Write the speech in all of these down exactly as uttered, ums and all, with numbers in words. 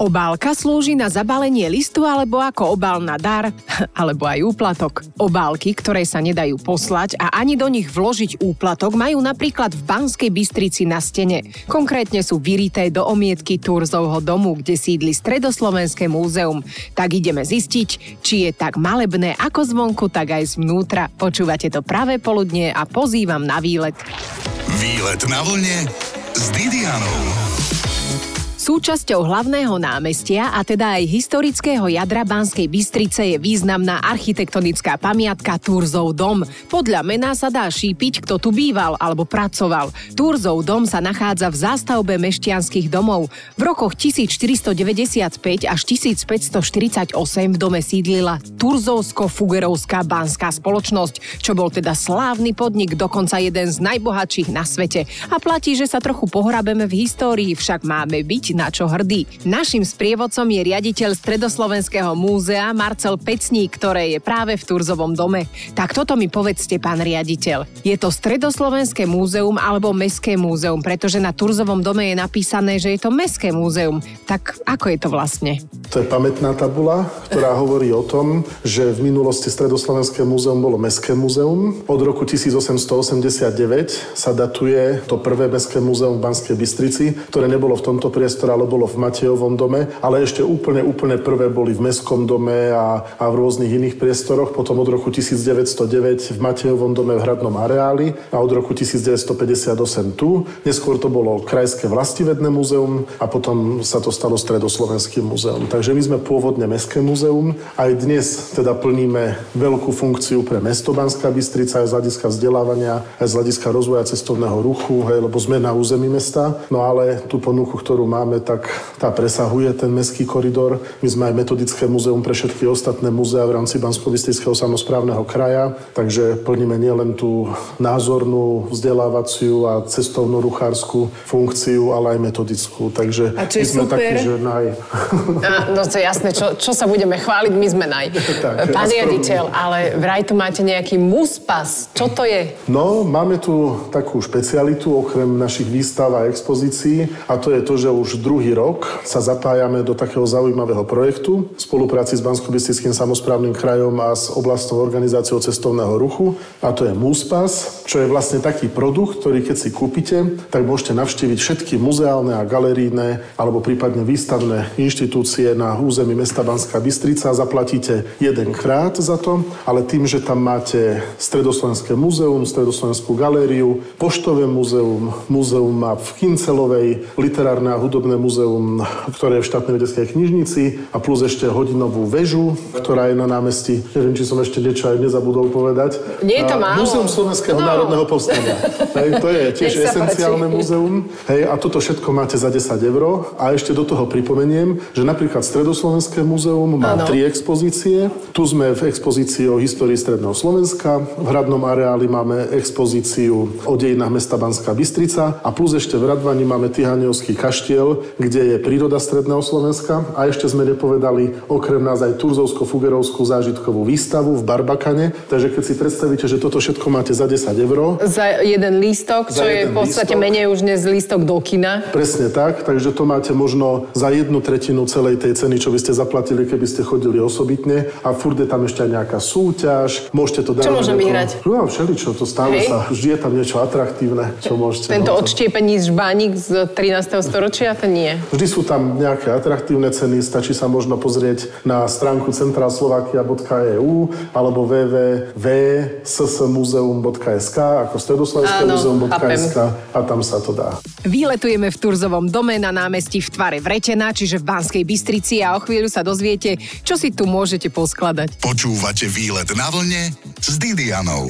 Obálka slúži na zabalenie listu alebo ako obal na dar, alebo aj úplatok. Obálky, ktoré sa nedajú poslať a ani do nich vložiť úplatok, majú napríklad v Banskej Bystrici na stene. Konkrétne sú vyrité do omietky Turzovho domu, kde sídli Stredoslovenské múzeum. Tak ideme zistiť, či je tak malebné ako zvonku, tak aj zvnútra. Počúvate to Pravé poludnie a pozývam na výlet. Výlet na vlne s Didianou. Súčasťou hlavného námestia a teda aj historického jadra Banskej Bystrice je významná architektonická pamiatka Turzov dom. Podľa mena sa dá šípiť, kto tu býval alebo pracoval. Turzov dom sa nachádza v zástavbe mešťanských domov. V rokoch tisícštyristodeväťdesiatpäť až tisícpäťstoštyridsaťosem v dome sídlila Turzovsko-Fugerovská banská spoločnosť, čo bol teda slávny podnik, dokonca jeden z najbohatších na svete. A platí, že sa trochu pohrabeme v histórii, však máme byť na čo hrdý. Naším sprievodcom je riaditeľ Stredoslovenského múzea Marcel Pecník, ktoré je práve v Turzovom dome. Tak toto mi povedzte, pán riaditeľ. Je to Stredoslovenské múzeum alebo Mestské múzeum? Pretože na Turzovom dome je napísané, že je to Mestské múzeum. Tak ako je to vlastne? To je pamätná tabuľa, ktorá hovorí o tom, že v minulosti Stredoslovenské múzeum bolo Mestské múzeum. Od roku tisícosemstoosemdesiatdeväť sa datuje to prvé Mestské múzeum v Banskej Bystrici, ktoré nebolo v tomto priestore, ktorá bolo v Matejovom dome, ale ešte úplne, úplne prvé boli v Mestskom dome a, a v rôznych iných priestoroch. Potom od roku devätnásťstodeväť v Matejovom dome v Hradnom areáli a od roku devätnásťstopäťdesiatosem tu. Neskôr to bolo Krajské vlastivedné múzeum a potom sa to stalo Stredoslovenským múzeum. Takže my sme pôvodne Mestské múzeum. Aj dnes teda plníme veľkú funkciu pre mesto Banská Bystrica aj z hľadiska vzdelávania, aj z hľadiska rozvoja cestovného ruchu, hej, lebo sme na území mesta. No ale tú ponuku, ktorú máme, tak tá presahuje ten mestský koridor. My sme aj metodické múzeum pre všetky ostatné múzea v rámci Banskobystrického samosprávneho kraja, takže plníme nielen tú názornú, vzdelávaciu a cestovnú ruchárskú funkciu, ale aj metodickú. Takže a čo my sme super. Takí, že naj... A, no to je jasné, čo, čo sa budeme chváliť, my sme naj. Pán riaditeľ, ale vraj tu máte nejaký muspas. Čo to je? No, máme tu takú špecialitu okrem našich výstav a expozícií a to je to, že už druhý rok sa zapájame do takého zaujímavého projektu v spolupráci s Banskobystrickým samosprávnym krajom a s oblastnou organizáciou cestovného ruchu a to je MUSPAS, čo je vlastne taký produkt, ktorý keď si kúpite, tak môžete navštíviť všetky muzeálne a galerijné alebo prípadne výstavné inštitúcie na území mesta Banská Bystrica. Zaplatíte jedenkrát za to, ale tým, že tam máte Stredoslovenské múzeum, Stredoslovenskú galériu, Poštové múzeum, múzeum map v Kincelovej, literárne a hudobné múzeum, ktoré je v štátnej vedeckej knižnici a plus ešte hodinovú väžu, ktorá je na námestí. Neviem, či som ešte niečo aj nezabudol povedať. Nie je to málo. Múzeum Slovenského no. národného povstania. Hej, to je tiež esenciálne páči. Múzeum. Hej, a toto všetko máte za desať eur. A ešte do toho pripomeniem, že napríklad Stredoslovenské múzeum má ano. tri expozície. Tu sme v expozícii o histórii Stredného Slovenska. V Hradnom areáli máme expozíciu o dejinách mesta Banská Bystrica a plus ešte v Radvani máme Tihaniovský kaštiel, kde je príroda Stredného Slovenska a ešte sme nepovedali okrem nás aj Turzovsko-Fugerovskú zážitkovú výstavu v Barbakane. Takže keď si predstavíte, že toto všetko máte za desať eur. Za jeden lístok, za čo jeden je v podstate lístok. Menej už dnes lístok do kina. Presne tak, takže to máte možno za jednu tretinu celej tej ceny, čo by ste zaplatili, keby ste chodili osobitne a furt je tam ešte nejaká súťaž. Môžete to dať. Čo môžem vyhrať? No, všeličo, to stále hey. sa. Vždy je tam niečo atraktívne, čo môžete. Tento odštiepený žbánik z trinásteho storočia. Nie. Vždy sú tam nejaké atraktívne ceny, stačí sa možno pozrieť na stránku centralslovakia bodka e u alebo w w w bodka s s muzeum bodka s k ako Stredoslovenské muzeum bodka s k a tam sa to dá. Výletujeme v Turzovom dome na námestí v tvare Vretena, čiže v Banskej Bystrici a o chvíľu sa dozviete, čo si tu môžete poskladať. Počúvate Výlet na vlne s Didianou.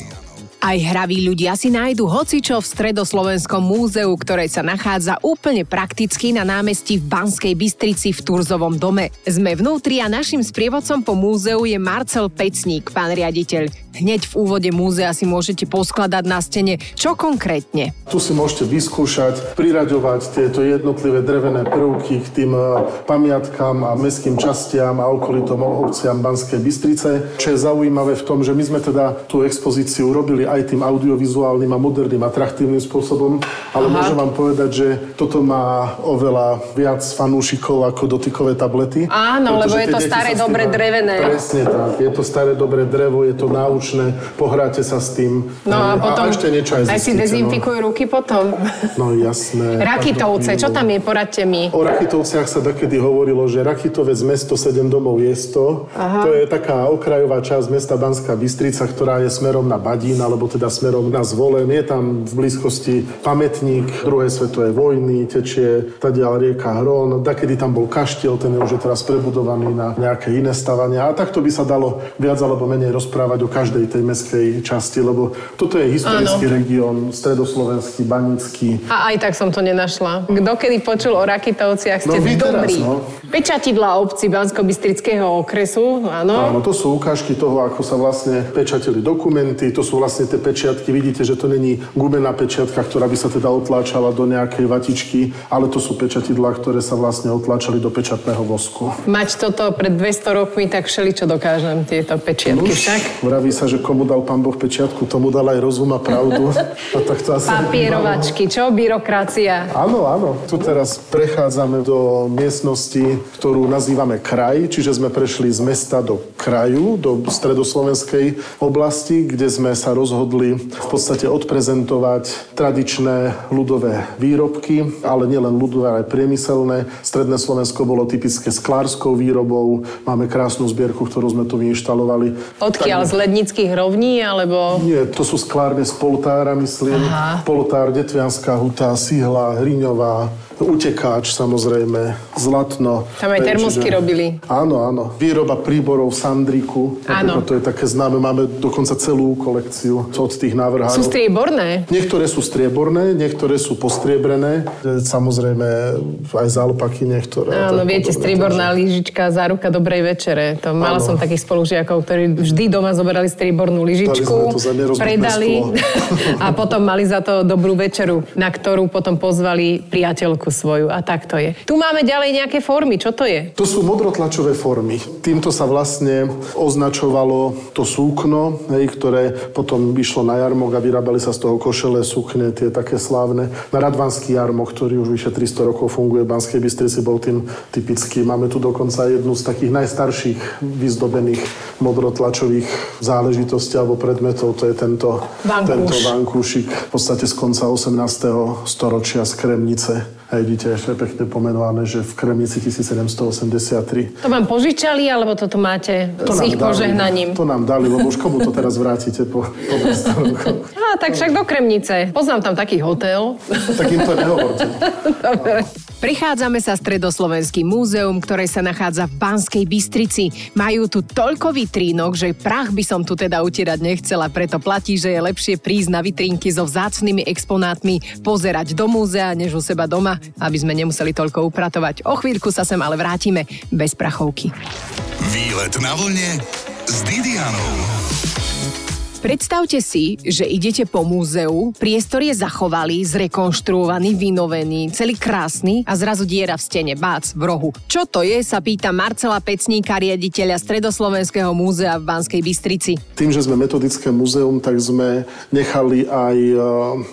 Aj hraví ľudia si nájdu hocičo v Stredoslovenskom múzeu, ktoré sa nachádza úplne prakticky na námestí v Banskej Bystrici v Turzovom dome. Sme vnútri a našim sprievodcom po múzeu je Marcel Pecník, pán riaditeľ. Hneď v úvode múzea si môžete poskladať na stene. Čo konkrétne? Tu si môžete vyskúšať, priraďovať tieto jednotlivé drevené prvky k tým pamiatkám a mestským častiam a okolitom obciam Banskej Bystrice. Čo je zaujímavé v tom, že my sme teda tú expozíciu robili aj tým audiovizuálnym a moderným, atraktívnym spôsobom, ale Aha. môžem vám povedať, že toto má oveľa viac fanúšikov ako dotykové tablety. Áno, lebo je to staré, dobré drevené. Presne tak, je to staré, dobré drevo, je to náučné, pohráte sa s tým. No a potom a ešte niečo aj, aj si dezinfikujú no. ruky potom. No jasné. Rakytovce, čo tam je, poradte mi. O Rakytovciach sa dokedy hovorilo, že Rakytovec mesto sedem domov je sto. Aha. To je taká okrajová časť mesta Banská Bystrica, ktorá je smerom na Badín, alebo teda smerom na Zvolen. Je tam v blízkosti pamätník druhej svetovej vojny, tečie tadiaľ rieka Hron. Dakedy tam bol kaštiel, ten je už je teraz prebudovaný na nejaké iné stavania. A takto by sa dalo viac alebo menej rozprávať o každej tej mestskej časti, lebo toto je historický ano. Región, stredoslovenský, banícky. A aj tak som to nenašla. Kto kedy počul o Rakytovciach, ste no, vy dobrí. Teraz, no. Pečatidlá obci Banskobystrického okresu, áno. Áno, to sú ukážky toho, ako sa vlastne pečatili dokumenty, to sú vlastne tie pečiatky. Vidíte, že to není gumená pečiatka, ktorá by sa teda otláčala do nejakej vatičky, ale to sú pečatidlá, ktoré sa vlastne otláčali do pečatného vosku. Mať toto pred dvesto rokmi, tak všeličo dokážem tieto pečiatky Nuž, však. Vraví sa, že komu dal Pán Boh pečiatku, tomu dal aj rozum a pravdu. A tak to asi papierovačky, čo? Byrokracia. Áno, áno. Tu teraz prechádzame do miestnosti, ktorú nazývame kraj, čiže sme prešli z mesta do kraju, do stredoslovenskej oblasti, kde sme sa rozhodli v podstate odprezentovať tradičné ľudové výrobky, ale nielen ľudové, aj priemyselné. Stredné Slovensko bolo typické sklárskou výrobou. Máme krásnu zbierku, ktorú sme tu vyinštalovali. Odkiaľ? Tak, z lednických rovní, alebo? Nie, to sú sklárne z Poltára, myslím. Aha. Poltár, Detvianská huta, Sihla, Hriňová, Utekáč, samozrejme, Zlatno. Tam aj termosky čiže robili. Áno, áno. Výroba príborov v Sandriku. Áno. To je také známe. Máme dokonca celú kolekciu od tých návrhárov. Sú strieborné? Niektoré sú strieborné, niektoré sú postriebrené. Samozrejme, aj zálpaky niektoré. Áno, viete, strieborná lyžička, záruka dobrej večere. To mala áno. som takých spolužiakov, ktorí vždy doma zoberali striebornú lyžičku, predali a potom mali za to dobrú večeru, na ktorú potom pozvali priateľku svoju a tak to je. Tu máme ďalej nejaké formy, čo to je? To sú modrotlačové formy. Týmto sa vlastne označovalo to súkno, hej, ktoré potom išlo na jarmok a vyrábali sa z toho košele, sukne, tie také slávne. Na Radvanský jarmok, ktorý už vyše tristo rokov funguje v Banskej Bystrici, bol tým typický. Máme tu dokonca jednu z takých najstarších vyzdobených modrotlačových záležitostí alebo predmetov, to je tento Vankúš. Tento vankúšik v podstate z konca osemnásteho storočia z Kremnice. A vidíte, ešte pekne pomenované, že v Kremnici tisíc sedemsto osemdesiattri. To vám požičali, alebo toto máte to s ich dali, požehnaním? To nám dali, lebo už komu to teraz vrátite po dvesto rokov. Á, tak však do Kremnice. Poznám tam taký hotel. Tak im to nehovorte. Dobre. Prichádzame sa Stredoslovenským múzeum, ktoré sa nachádza v Banskej Bystrici. Majú tu toľko vitrínok, že prach by som tu teda utierať nechcela, preto platí, že je lepšie prísť na vitrínky so vzácnymi exponátmi, pozerať do múzea, než u seba doma, aby sme nemuseli toľko upratovať. O chvíľku sa sem ale vrátime bez prachovky. Výlet na vlne s Didianou. Predstavte si, že idete po múzeu, priestor je zachovalý, zrekonštruovaný, vynovený, celý krásny a zrazu diera v stene, bác, v rohu. Čo to je, sa pýta Marcela Pecníka, riaditeľa Stredoslovenského múzea v Banskej Bystrici. Tým, že sme metodické múzeum, tak sme nechali aj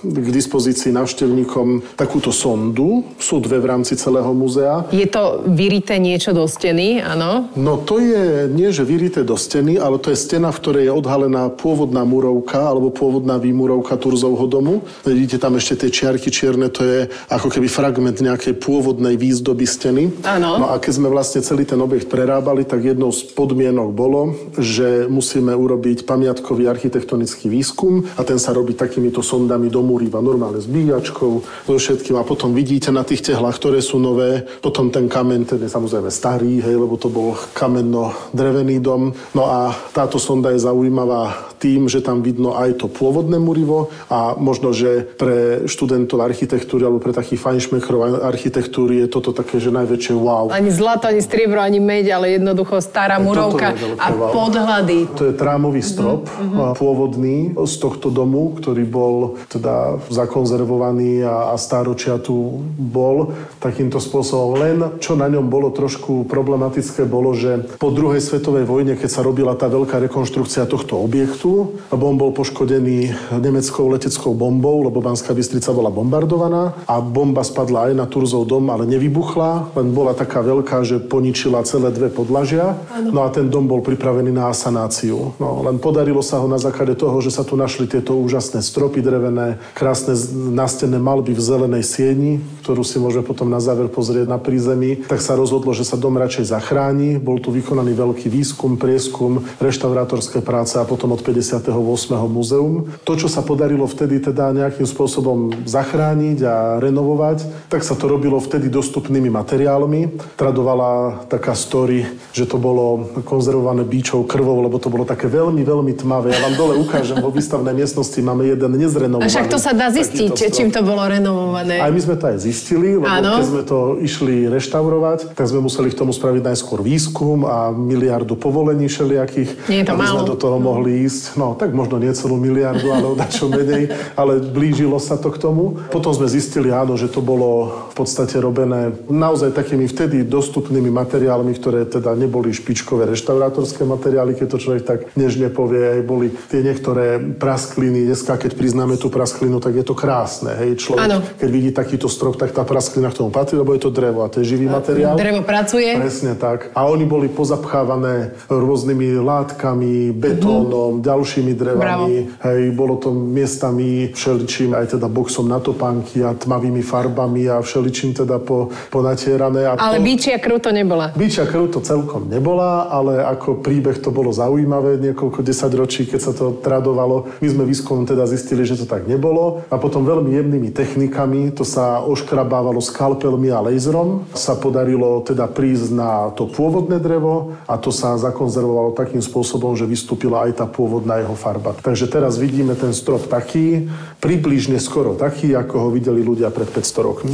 k dispozícii návštevníkom takúto sondu. Sú dve v rámci celého múzea. Je to vyrité niečo do steny, áno? No to je nie, že vyrité do steny, ale to je stena, v ktorej je odhalená pôvodná murovka alebo pôvodná výmurovka Turzovho domu. Vidíte tam ešte tie čiarky čierne, to je ako keby fragment nejakej pôvodnej výzdoby steny. Áno. No a keď sme vlastne celý ten objekt prerábali, tak jednou z podmienok bolo, že musíme urobiť pamiatkový architektonický výskum a ten sa robí takýmito sondami do múriva, normálne s bíjačkou, so všetkým a potom vidíte na tých tehlách, ktoré sú nové, potom ten kameň, ten je samozrejme starý, hej, lebo to bol kamenno-drevený dom. No a táto sonda je zaujímavá tým, že tam vidno aj to pôvodné murivo a možno, že pre študentov architektúry alebo pre takých fajnšmekrov architektúry je toto také, že najväčšie wow. Ani zlato, ani striebro, ani meď, ale jednoducho stará murovka a wow. Podhlady. To je trámový strop mm-hmm. pôvodný z tohto domu, ktorý bol teda zakonzervovaný a, a stáročia tu bol takýmto spôsobom. Len čo na ňom bolo trošku problematické, bolo, že po druhej svetovej vojne, keď sa robila tá veľká rekonštrukcia tohto objektu, Bom bol poškodený nemeckou leteckou bombou, lebo Banská Bystrica bola bombardovaná a bomba spadla aj na Turzov dom, ale nevybuchla, len bola taká veľká, že poničila celé dve podlažia. Ano. No a ten dom bol pripravený na asanáciu. No, len podarilo sa ho na základe toho, že sa tu našli tieto úžasné stropy drevené, krásne nástenné malby v zelenej sieni, ktorú si môžeme potom na záver pozrieť na prízemí, tak sa rozhodlo, že sa dom radšej zachráni. Bol tu vykonaný veľký výskum, prieskum, reštaurátorské práce a potom od päťdesiateho ôsmeho múzeum. To, čo sa podarilo vtedy teda nejakým spôsobom zachrániť a renovovať, tak sa to robilo vtedy dostupnými materiálmi. Tradovala taká story, že to bolo konzervované bíčou krvou, lebo to bolo také veľmi, veľmi tmavé. Ja vám dole ukážem, vo výstavnej miestnosti máme jeden nezrenovovaný. A však to sa dá zistiť, čím to bolo renovované. Aj my sme to aj zistili, lebo ano. Keď sme to išli reštaurovať, tak sme museli k tomu spraviť najskôr výskum a miliardu povolení všelijakých. Nie je to aby málo. Sme do toho no. mohli ísť. No, tak možno nie celú miliardu, ale odačo menej, ale blížilo sa to k tomu. Potom sme zistili, áno, že to bolo v podstate robené naozaj takými vtedy dostupnými materiálmi, ktoré teda neboli špičkové reštaurátorské materiály, keď to človek tak nežne povie, boli tie niektoré praskliny. Dneska, keď priznáme tú prasklinu, tak je to krásne, hej, človek. Ano. Keď vidí takýto strop, tak tá prasklina k tomu patrí, lebo je to drevo a to je živý materiál. Drevo pracuje. Presne tak. A oni boli pozapchávané rôznymi látkami, betónom, mm. ďalšími drevami. Hej, bolo to miestami všeličím, aj teda boxom na topánky a tmavými farbami a všeličím teda po, ponatierané. A ale to... bíčia krv to nebola. Bíčia krv to celkom nebola, ale ako príbeh to bolo zaujímavé niekoľko desaťročí, keď sa to tradovalo. My sme výskumom teda zistili, že to tak nebolo a potom veľmi jemnými technikami, to sa oškrabávalo skalpelmi a laserom, sa podarilo teda prísť na to pôvodné drevo a to sa zakonzervovalo takým spôsobom, že vystúpila aj tá pôvodná jeho farba. Takže teraz vidíme ten strop taký, približne skoro taký, ako ho videli ľudia pred päťsto rokmi.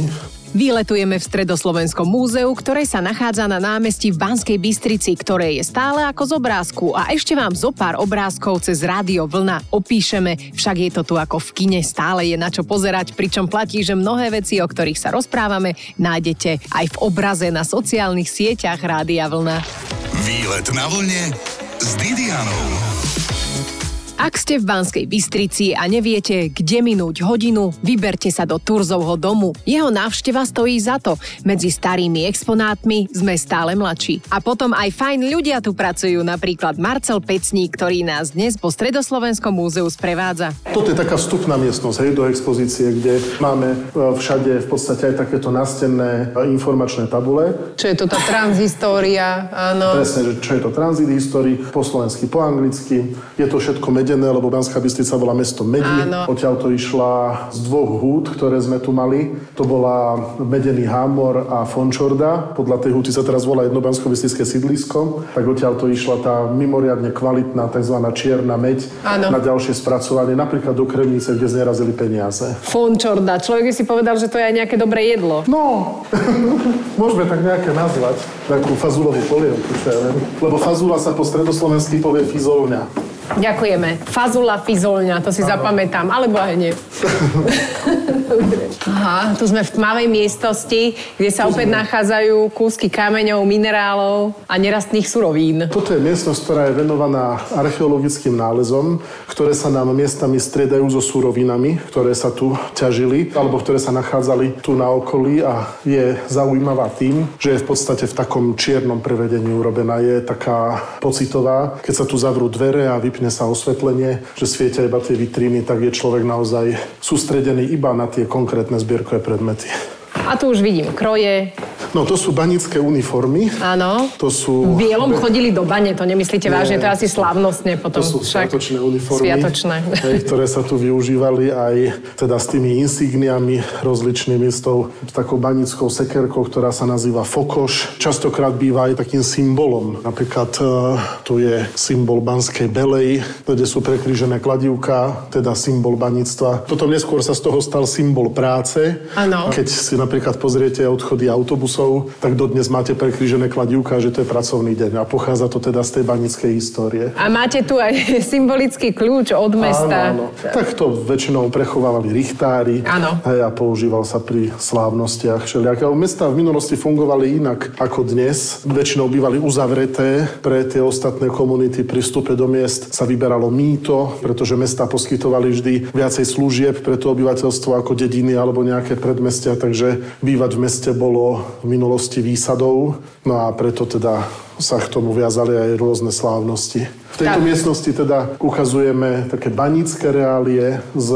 Výletujeme v Stredoslovenskom múzeu, ktoré sa nachádza na námestí v Banskej Bystrici, ktoré je stále ako z obrázku a ešte vám zo pár obrázkov cez rádio vlna opíšeme, však je to tu ako v kine, stále je na čo pozerať, pričom platí, že mnohé veci, o ktorých sa rozprávame, nájdete aj v obraze na sociálnych sieťach Rádia Vlna. Výlet na vlne s Didianou. Ak ste v Banskej Bystrici a neviete, kde minúť hodinu, vyberte sa do Turzovho domu. Jeho návšteva stojí za to. Medzi starými exponátmi sme stále mladší. A potom aj fajn ľudia tu pracujú, napríklad Marcel Pecník, ktorý nás dnes po Stredoslovenskom múzeu sprevádza. Toto je taká vstupná miestnosť, hej, do expozície, kde máme všade v podstate aj takéto nástenné informačné tabule. Čo je to tá transhistória, áno. Presne, čo je to transit history, po slovensky, po anglicky. Je to všetko med- lebo Banská Bystrica bola mesto medí. Odtiaľ to išla z dvoch hút, ktoré sme tu mali. To bola Medený Hámor a Fončorda. Podľa tej húty sa teraz volá jedno banskobystrické sídlisko. Tak odtiaľ to išla tá mimoriadne kvalitná tzv. Čierna meď ano. Na ďalšie spracovanie. Napríklad do Kremnice, kde znerazili peniaze. Fončorda. Človek by si povedal, že to je aj nejaké dobré jedlo. No, môžeme tak nejaké nazvať. Takú fazulovú polievku, čo ja viem. Lebo fazula sa po stredoslovensky povie fizolňa. Ďakujeme. Fazula, fizolňa, to si Aha. zapamätám. Alebo aj nie. Dobre. Aha, tu sme v tmavej miestnosti, kde sa tu opäť sme. nachádzajú kúsky kameňov, minerálov a nerastných surovín. Toto je miestnosť, ktorá je venovaná archeologickým nálezom, ktoré sa nám miestami striedajú so surovinami, ktoré sa tu ťažili, alebo ktoré sa nachádzali tu na okolí a je zaujímavá tým, že je v podstate v takom čiernom prevedení urobená. Je taká pocitová, keď sa tu zavrú dvere a vypne sa osvetlenie, že svietia iba tie vitríny, tak je človek naozaj sústredený iba na tie konkrétne zbierkové predmety. A tu už vidím kroje. No, to sú banické uniformy. Áno. To sú... V bielom chodili do bane, to nemyslíte Nie. vážne, to je asi slávnostne potom. To sú sviatočné uniformy. Sviatočné. Ktoré sa tu využívali aj teda s tými insigniami rozličnými, s tou takou banickou sekerkou, ktorá sa nazýva fokoš. Častokrát býva aj takým symbolom. Napríklad tu je symbol Banskej Belej, kde sú prekrížené kladívka, teda symbol baníctva. Potom neskôr sa z toho stal symbol práce. Áno. Keď si napríklad pozriete odchody autobusov, Nemcov, tak dodnes máte prekrížené kladívka, že to je pracovný deň. A pochádza to teda z tej banickej histórie. A máte tu aj symbolický kľúč od mesta. Áno, áno. Tak to väčšinou prechovávali richtári. Áno. Hej, a používal sa pri slávnostiach všelijakého. Mesta v minulosti fungovali inak ako dnes. Väčšinou bývali uzavreté pre tie ostatné komunity. Pri vstupe do miest sa vyberalo mýto, pretože mesta poskytovali vždy viacej služieb pre to obyvateľstvo ako dediny alebo nejaké predmestia, takže bývať v meste bolo v minulosti výsadou, no a preto teda sa k tomu viazali aj rôzne slávnosti. V tejto tak. miestnosti teda ukazujeme také banické reálie z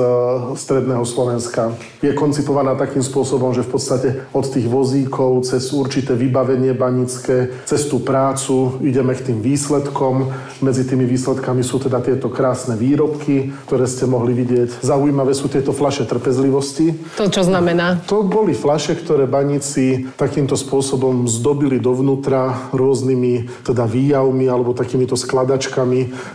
stredného Slovenska. Je koncipovaná takým spôsobom, že v podstate od tých vozíkov cez určité vybavenie banické, cez tú prácu ideme k tým výsledkom. Medzi tými výsledkami sú teda tieto krásne výrobky, ktoré ste mohli vidieť. Zaujímavé sú tieto fľaše trpezlivosti. To čo znamená? To boli fľaše, ktoré baníci takýmto spôsobom zdobili dovnútra rôznymi teda výjavmi alebo takýmito skladačkami,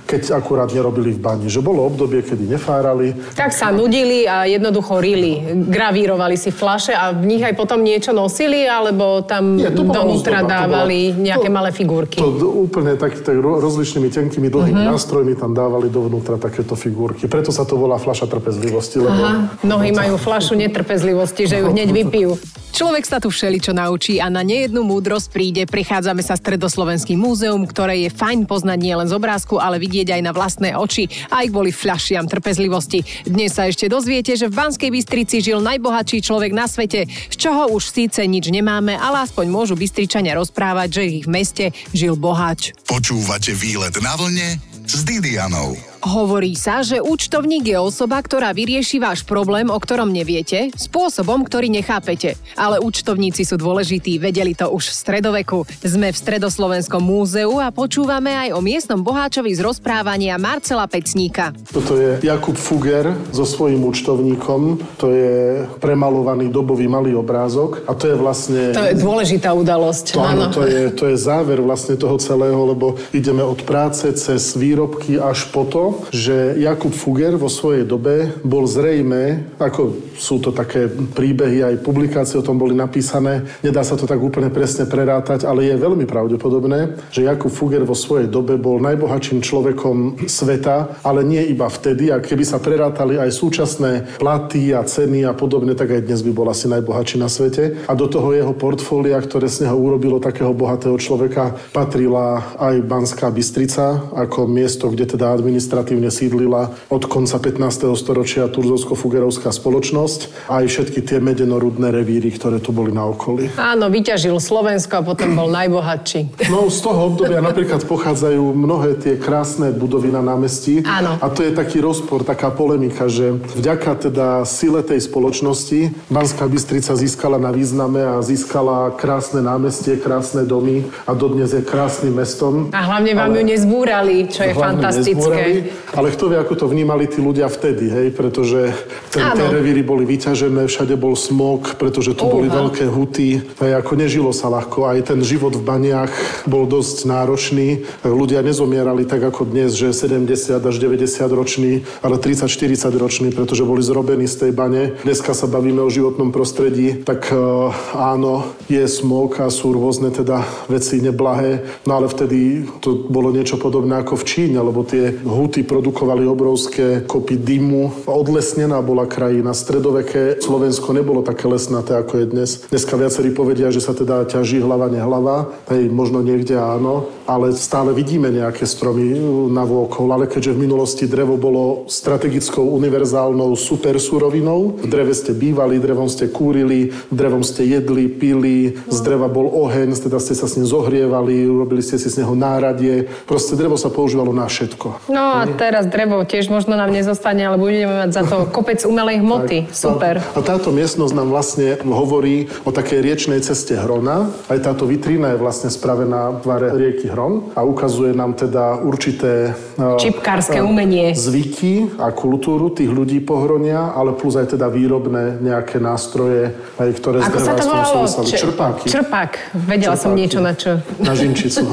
keď akurát nerobili v bani. Že bolo obdobie, kedy nefárali. Tak sa nudili a jednoducho rili. Gravírovali si fľaše a v nich aj potom niečo nosili, alebo tam Nie, donútra ozdoba, dávali bola, nejaké to, malé figurky. To úplne tak, tak rozličnými tenkými dlhými uh-huh. nástrojmi tam dávali dovnútra takéto figurky. Preto sa to volá fľaša trpezlivosti. Lebo... Aha, mnohí majú fľašu netrpezlivosti, že ju hneď vypijú. Človek sa tu všeličo naučí a na nejednú múdrosť príde. Prechádzame sa Stredoslovenským múzeum, ktoré je fajn poznať nie len z obrázku, ale vidieť aj na vlastné oči, aj kvôli fľašiam trpezlivosti. Dnes sa ešte dozviete, že v Banskej Bystrici žil najbohatší človek na svete, z čoho už síce nič nemáme, ale aspoň môžu Bystričania rozprávať, že ich v meste žil boháč. Počúvate Výlet na vlne s Didianou. Hovorí sa, že účtovník je osoba, ktorá vyrieši váš problém, o ktorom neviete, spôsobom, ktorý nechápete. Ale účtovníci sú dôležití, vedeli to už v stredoveku. Sme v Stredoslovenskom múzeu a počúvame aj o miestnom boháčovi z rozprávania Marcela Pecníka. Toto je Jakub Fuger so svojím účtovníkom. To je premalovaný dobový malý obrázok a to je vlastne... To je dôležitá udalosť. To, áno, to je, to je záver vlastne toho celého, lebo ideme od práce cez výrobky až po to, že Jakub Fuger vo svojej dobe bol zrejme, ako sú to také príbehy, aj publikácie o tom boli napísané, nedá sa to tak úplne presne prerátať, ale je veľmi pravdepodobné, že Jakub Fuger vo svojej dobe bol najbohatším človekom sveta, ale nie iba vtedy, a keby sa prerátali aj súčasné platy a ceny a podobne, tak aj dnes by bol asi najbohatší na svete. A do toho jeho portfólia, ktoré z neho urobilo takého bohatého človeka, patrila aj Banská Bystrica ako miesto, kde teda administratívne sídlila od konca pätnásteho storočia Turzovsko-Fugerovská spoločnosť a aj všetky tie medenorudné revíry, ktoré tu boli na okolí. Áno, vyťažil Slovensko a potom bol najbohatší. No z toho obdobia napríklad pochádzajú mnohé tie krásne budovy na námestí. Áno. A to je taký rozpor, taká polemika, že vďaka teda sile tej spoločnosti Banská Bystrica získala na význame a získala krásne námestie, krásne domy a dodnes je krásnym mestom. A hlavne vám Ale... ju nezbúrali, čo je fantastické. Nezbúrali. Ale kto vie, ako to vnímali tí ľudia vtedy, hej? Pretože tie revíry boli vyťažené, všade bol smog, pretože tu Oha. boli veľké huty. Hej, ako nežilo sa ľahko. Aj ten život v baniach bol dosť náročný. Ľudia nezomierali tak ako dnes, že sedemdesiat až deväťdesiat roční, ale tridsať štyridsať roční, pretože boli zrobení z tej bane. Dneska sa bavíme o životnom prostredí, tak uh, áno, je smog a sú rôzne teda veci neblahé. No ale vtedy to bolo niečo podobné ako v Číne, lebo tie huty produkovali obrovské kopy dymu. Odlesnená bola krajina. Stredoveké Slovensko nebolo také lesnaté, ako je dnes. Dneska viacerí povedia, že sa teda ťaží hlava, nehlava. Hej, možno niekde áno, ale stále vidíme nejaké stromy navôkol. Ale keďže v minulosti drevo bolo strategickou, univerzálnou super surovinou, v dreve ste bývali, drevom ste kúrili, drevom ste jedli, pili, z dreva bol oheň, teda ste sa s ním zohrievali, urobili ste si z neho náradie. Proste drevo sa používalo na všetko. No a teraz drevo tiež možno nám nezostane, ale budeme mať za to kopec umelej hmoty. Tak, super. A táto miestnosť nám vlastne hovorí o takej riečnej ceste Hrona. Aj táto vitrína je vlastne spravená v tvare rieky hron a ukazuje nám teda určité čipkárske umenie, zvyky a kultúru tých ľudí pohronia, ale plus aj teda výrobné nejaké nástroje, aj ktoré z dreva sú črpáky. Črpák. Vedela črpáky. Som niečo na čo. Na žinčicu.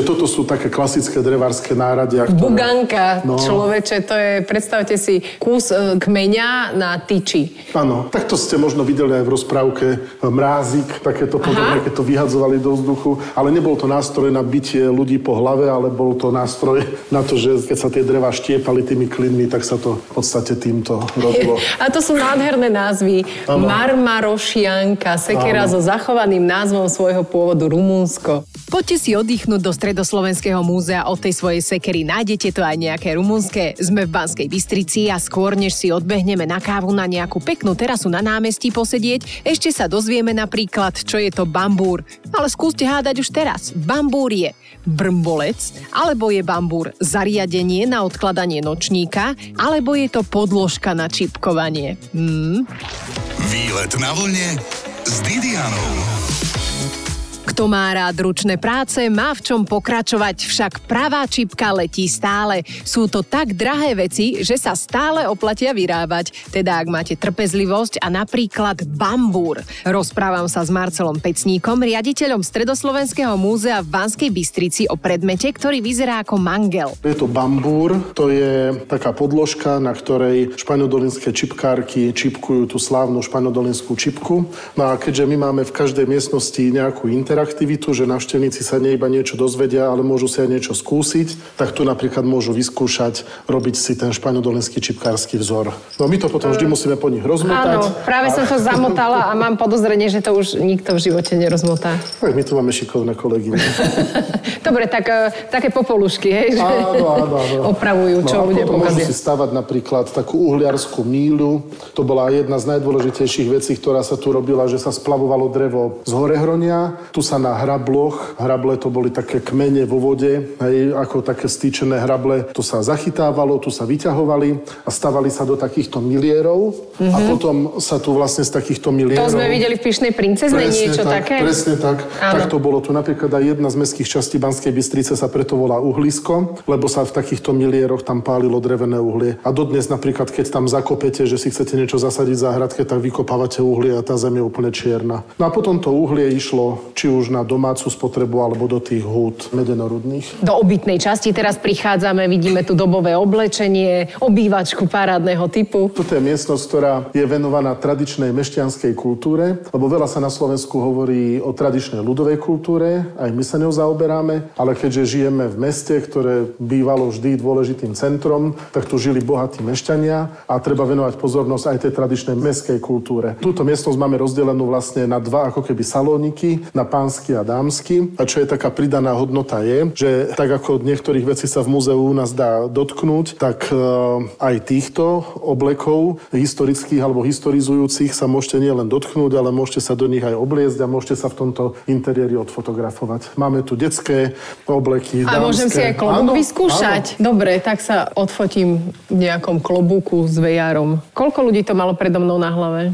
Toto sú také klasické drevárske náradia. Ktoré... Buganka, no. Človeče, to je, predstavte si, kus kmeňa na tyči. Áno. Tak to ste možno videli aj v rozprávke Mrázik, takéto podobné, keď to vyhadzovali do vzduchu, ale nebol to nástroj na bitie ľudí po hlave, ale bol to nástroj na to, že keď sa tie dreva štiepali tými klinmi, tak sa to v podstate týmto robilo. A to sú nádherné názvy. Ano. Marmarošianka, sekera so zachovaným názvom svojho pôvodu Rumunsko. Poďte si oddychnúť do Stredoslovenského múzea od tej svojej sekery. Nájdete to aj nejaké rumunské. Sme v Banskej Bystrici a skôr, než si odbehneme na kávu na nejakú peknú terasu na námestí posedieť, ešte sa dozvieme napríklad, čo je to bambúr. Ale skúste hádať už teraz. Bambúr je brmbolec, alebo je bambúr zariadenie na odkladanie nočníka, alebo je to podložka na čipkovanie. Mm. Výlet na vlne s Didianou. Kto má rád ručné práce, má v čom pokračovať, však pravá čipka letí stále. Sú to tak drahé veci, že sa stále oplatia vyrábať. Teda ak máte trpezlivosť a napríklad bambúr. Rozprávam sa s Marcelom Pecníkom, riaditeľom Stredoslovenského múzea v Banskej Bystrici o predmete, ktorý vyzerá ako mangel. Je to bambúr, to je taká podložka, na ktorej španiodolinské čipkárky čipkujú tú slávnu španiodolinskú čipku. No a keďže my máme v každej miestnosti nejakú interakciu, aktivitu, že návštevníci sa nie iba niečo dozvedia, ale môžu si aj niečo skúsiť, tak tu napríklad môžu vyskúšať robiť si ten španiodolenský čipkársky vzor. No my to potom vždy musíme po nich rozmotať. Áno, práve a... som to zamotala a mám podozrenie, že to už nikto v živote nerozmotá. Tak my tu máme šikovné kolegyne. Dobre, tak také popolušky, hej, že áno, áno, áno. Opravujú, čo no, ľudia pokazia. Môžu si stavať napríklad takú uhliarskú míľu. To bola jedna z najdôležitejších vecí, ktorá sa tu robila, že sa splavovalo drevo z Horehronia. Tu sa na hrabloch, hrable to boli také kmene vo vode, hej, ako také stýčené hrable, to sa zachytávalo, tu sa vyťahovali a stavali sa do takýchto milierov mm-hmm. a potom sa tu vlastne z takýchto milierov... To sme videli v Pyšnej princezne niečo tak, také? Presne tak, áno. Tak to bolo tu. Napríklad aj jedna z mestských častí Banskej Bystrice sa preto volá Uhlisko, lebo sa v takýchto milieroch tam pálilo drevené uhlie. A dodnes napríklad, keď tam zakopete, že si chcete niečo zasadiť v záhradke, tak vykopávate uhlie a tá zem je úplne čierna. No a potom to uhlie išlo či už na domácu spotrebu alebo do tých húd medenorudných. Do obytnej časti teraz prichádzame, vidíme tu dobové oblečenie, obývačku parádneho typu. Toto je miestnosť, ktorá je venovaná tradičnej mešťanskej kultúre, lebo veľa sa na Slovensku hovorí o tradičnej ľudovej kultúre, aj my sa ňou zaoberáme, ale keďže žijeme v meste, ktoré bývalo vždy dôležitým centrom, tak tu žili bohatí mešťania a treba venovať pozornosť aj tej tradičnej mestskej kultúre. Túto miestnosť máme rozdelenú vlastne na dva ako keby salóniky, na pánsky a dámsky. A čo je taká pridaná hodnota je, že tak ako niektorých vecí sa v múzeu u nás dá dotknúť, tak e, aj týchto oblekov historických alebo historizujúcich sa môžete nielen dotknúť, ale môžete sa do nich aj obliecť a môžete sa v tomto interiéri odfotografovať. Máme tu detské obleky, dámske. A môžem si aj klobúk áno, vyskúšať. Áno. Dobre, tak sa odfotím v nejakom klobúku s vejárom. Koľko ľudí to malo predo mnou na hlave?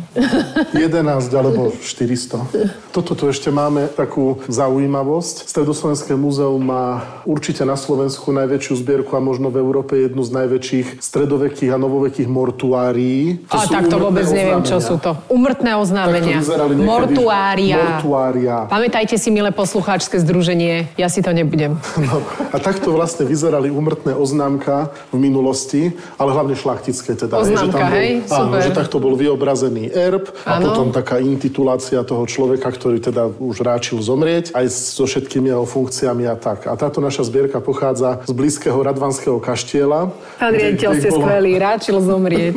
jedenásť alebo štyristo. Toto tu ešte máme takú zaujímavosť. Stredoslovenské múzeum má určite na Slovensku najväčšiu zbierku a možno v Európe jednu z najväčších stredovekých a novovekých mortuárií. To a tak to vôbec oznámenia. Neviem, čo sú to. Úmrtné oznámenia. Mortuária. Mortuária. Pamätajte si, milé poslucháčske združenie, ja si to nebudem. No, a takto vlastne vyzerali úmrtné oznámka v minulosti, ale hlavne šlachtické teda. Oznámka, hej? Super. Áno, že takto bol vyobrazený erb a ano. Potom taká intitulácia toho človeka, ktorý teda už rád či zomrieť, aj so všetkými jeho funkciami a tak. A táto naša zbierka pochádza z blízkeho Radvanského kaštieľa. Pán riaditeľ, ste bolo... skvelý, ráčil zomrieť.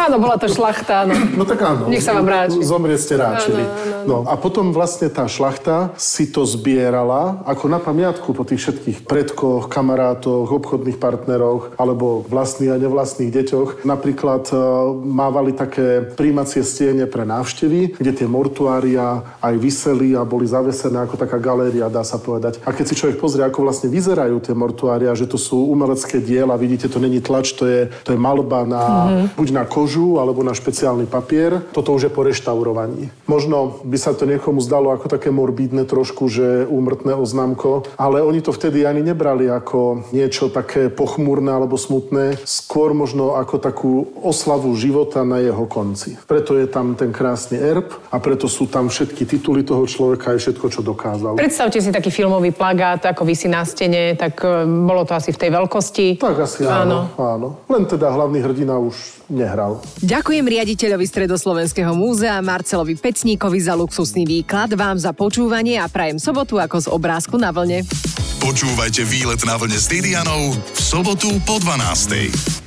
Áno, bola to šlachta, áno. No tak áno. Nech sa vám ráči. Zomrieť ste ráčili. Áno, áno, áno. No a potom vlastne tá šlachta si to zbierala ako na pamiatku po tých všetkých predkoch, kamarátoch, obchodných partneroch, alebo vlastných a nevlastných deťoch. Napríklad mávali také príjmacie stiene pre návštevy, kde tie mortuária aj vyseli a boli zavesené ako taká galéria, dá sa povedať. A keď si človek pozrie, ako vlastne vyzerajú tie mortuária, že to sú umelecké diela, vidíte, to není tlač, to je, to je maľba na, mm-hmm. buď na kožu, alebo na špeciálny papier. Toto už je po reštaurovaní. Možno by sa to niekomu zdalo ako také morbídne trošku, že úmrtné oznámko, ale oni to vtedy ani nebrali ako niečo také pochmúrne alebo smutné, skôr možno ako takú oslavu života na jeho konci. Preto je tam ten krásny erb a preto sú tam všetky tituly toho človeka aj všetko, čo dokázal. Predstavte si taký filmový plagát, ako visí na stene, tak bolo to asi v tej veľkosti. Tak asi áno, áno. áno. Len teda hlavný hrdina už nehral. Ďakujem riaditeľovi Stredoslovenského múzea Marcelovi Pecníkovi za luxusný výklad, vám za počúvanie a prajem sobotu ako z obrázku na vlne. Počúvajte Výlet na vlne s Didianou v sobotu po dvanástej.